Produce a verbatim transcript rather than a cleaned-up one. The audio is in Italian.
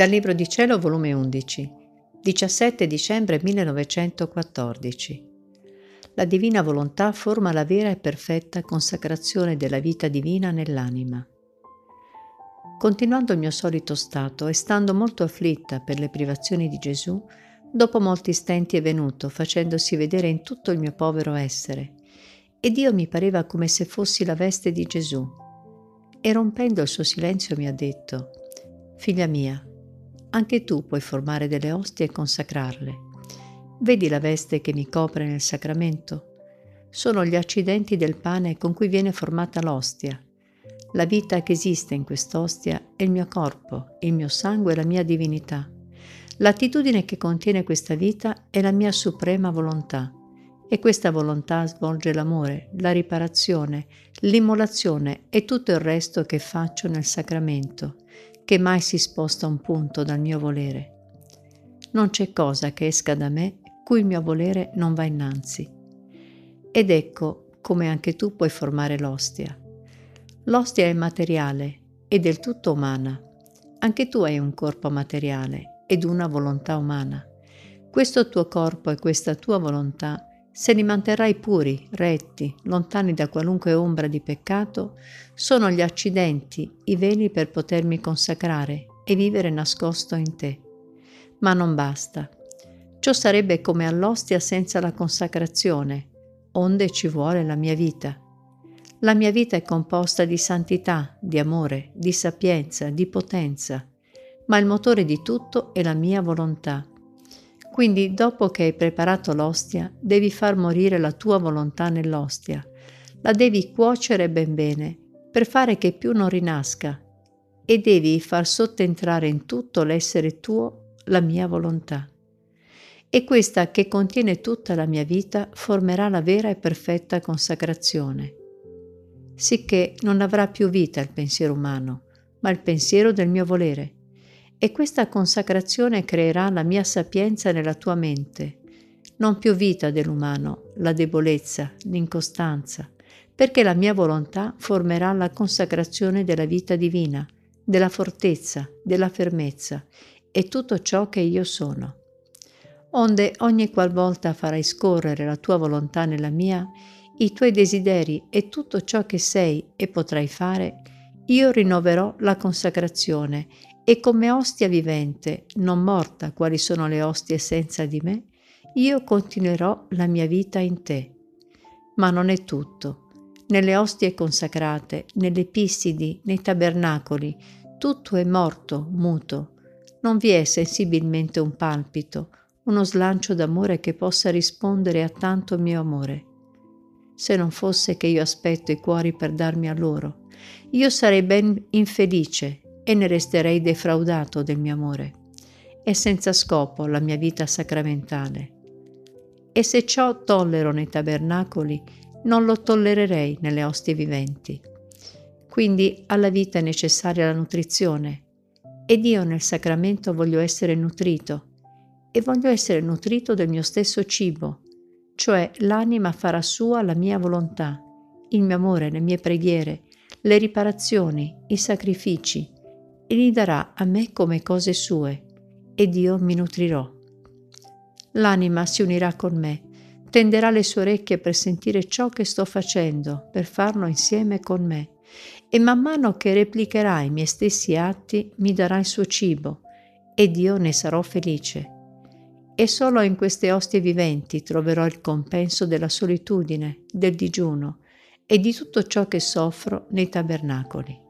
Dal Libro di Cielo, volume undici, diciassette dicembre millenovecentoquattordici. La divina volontà forma la vera e perfetta consacrazione della vita divina nell'anima. Continuando il mio solito stato e stando molto afflitta per le privazioni di Gesù, dopo molti stenti è venuto, facendosi vedere in tutto il mio povero essere, ed io mi pareva come se fossi la veste di Gesù. E rompendo il suo silenzio mi ha detto: «Figlia mia, anche tu puoi formare delle ostie e consacrarle. Vedi la veste che mi copre nel sacramento? Sono gli accidenti del pane con cui viene formata l'ostia. La vita che esiste in quest'ostia è il mio corpo, il mio sangue e la mia divinità. L'attitudine che contiene questa vita è la mia suprema volontà, e questa volontà svolge l'amore, la riparazione, l'immolazione e tutto il resto che faccio nel sacramento, che mai si sposta un punto dal mio volere. Non c'è cosa che esca da me cui il mio volere non va innanzi. Ed ecco come anche tu puoi formare l'ostia. L'ostia è materiale e del tutto umana. Anche tu hai un corpo materiale ed una volontà umana. Questo tuo corpo e questa tua volontà, se li manterrai puri, retti, lontani da qualunque ombra di peccato, sono gli accidenti, i veli per potermi consacrare e vivere nascosto in te. Ma non basta. Ciò sarebbe come all'ostia senza la consacrazione, onde ci vuole la mia vita. La mia vita è composta di santità, di amore, di sapienza, di potenza, ma il motore di tutto è la mia volontà. Quindi, dopo che hai preparato l'ostia, devi far morire la tua volontà nell'ostia. La devi cuocere ben bene, per fare che più non rinasca, e devi far sottentrare in tutto l'essere tuo la mia volontà. E questa, che contiene tutta la mia vita, formerà la vera e perfetta consacrazione. Sicché non avrà più vita il pensiero umano, ma il pensiero del mio volere. E questa consacrazione creerà la mia sapienza nella tua mente, non più vita dell'umano, la debolezza, l'incostanza, perché la mia volontà formerà la consacrazione della vita divina, della fortezza, della fermezza e tutto ciò che io sono. Onde ogni qualvolta farai scorrere la tua volontà nella mia, i tuoi desideri e tutto ciò che sei e potrai fare, io rinnoverò la consacrazione e come ostia vivente, non morta quali sono le ostie senza di me, io continuerò la mia vita in te. Ma non è tutto. Nelle ostie consacrate, nelle epissidi, nei tabernacoli, tutto è morto, muto. Non vi è sensibilmente un palpito, uno slancio d'amore che possa rispondere a tanto mio amore. Se non fosse che io aspetto i cuori per darmi a loro, io sarei ben infelice e ne resterei defraudato del mio amore. È senza scopo la mia vita sacramentale. E se ciò tollero nei tabernacoli, non lo tollererei nelle ostie viventi. Quindi alla vita è necessaria la nutrizione, ed io nel sacramento voglio essere nutrito, e voglio essere nutrito del mio stesso cibo, cioè l'anima farà sua la mia volontà, il mio amore, le mie preghiere, le riparazioni, i sacrifici, e li darà a me come cose sue, ed io mi nutrirò. L'anima si unirà con me, tenderà le sue orecchie per sentire ciò che sto facendo, per farlo insieme con me, e man mano che replicherà i miei stessi atti, mi darà il suo cibo, ed io ne sarò felice. E solo in queste ostie viventi troverò il compenso della solitudine, del digiuno, e di tutto ciò che soffro nei tabernacoli.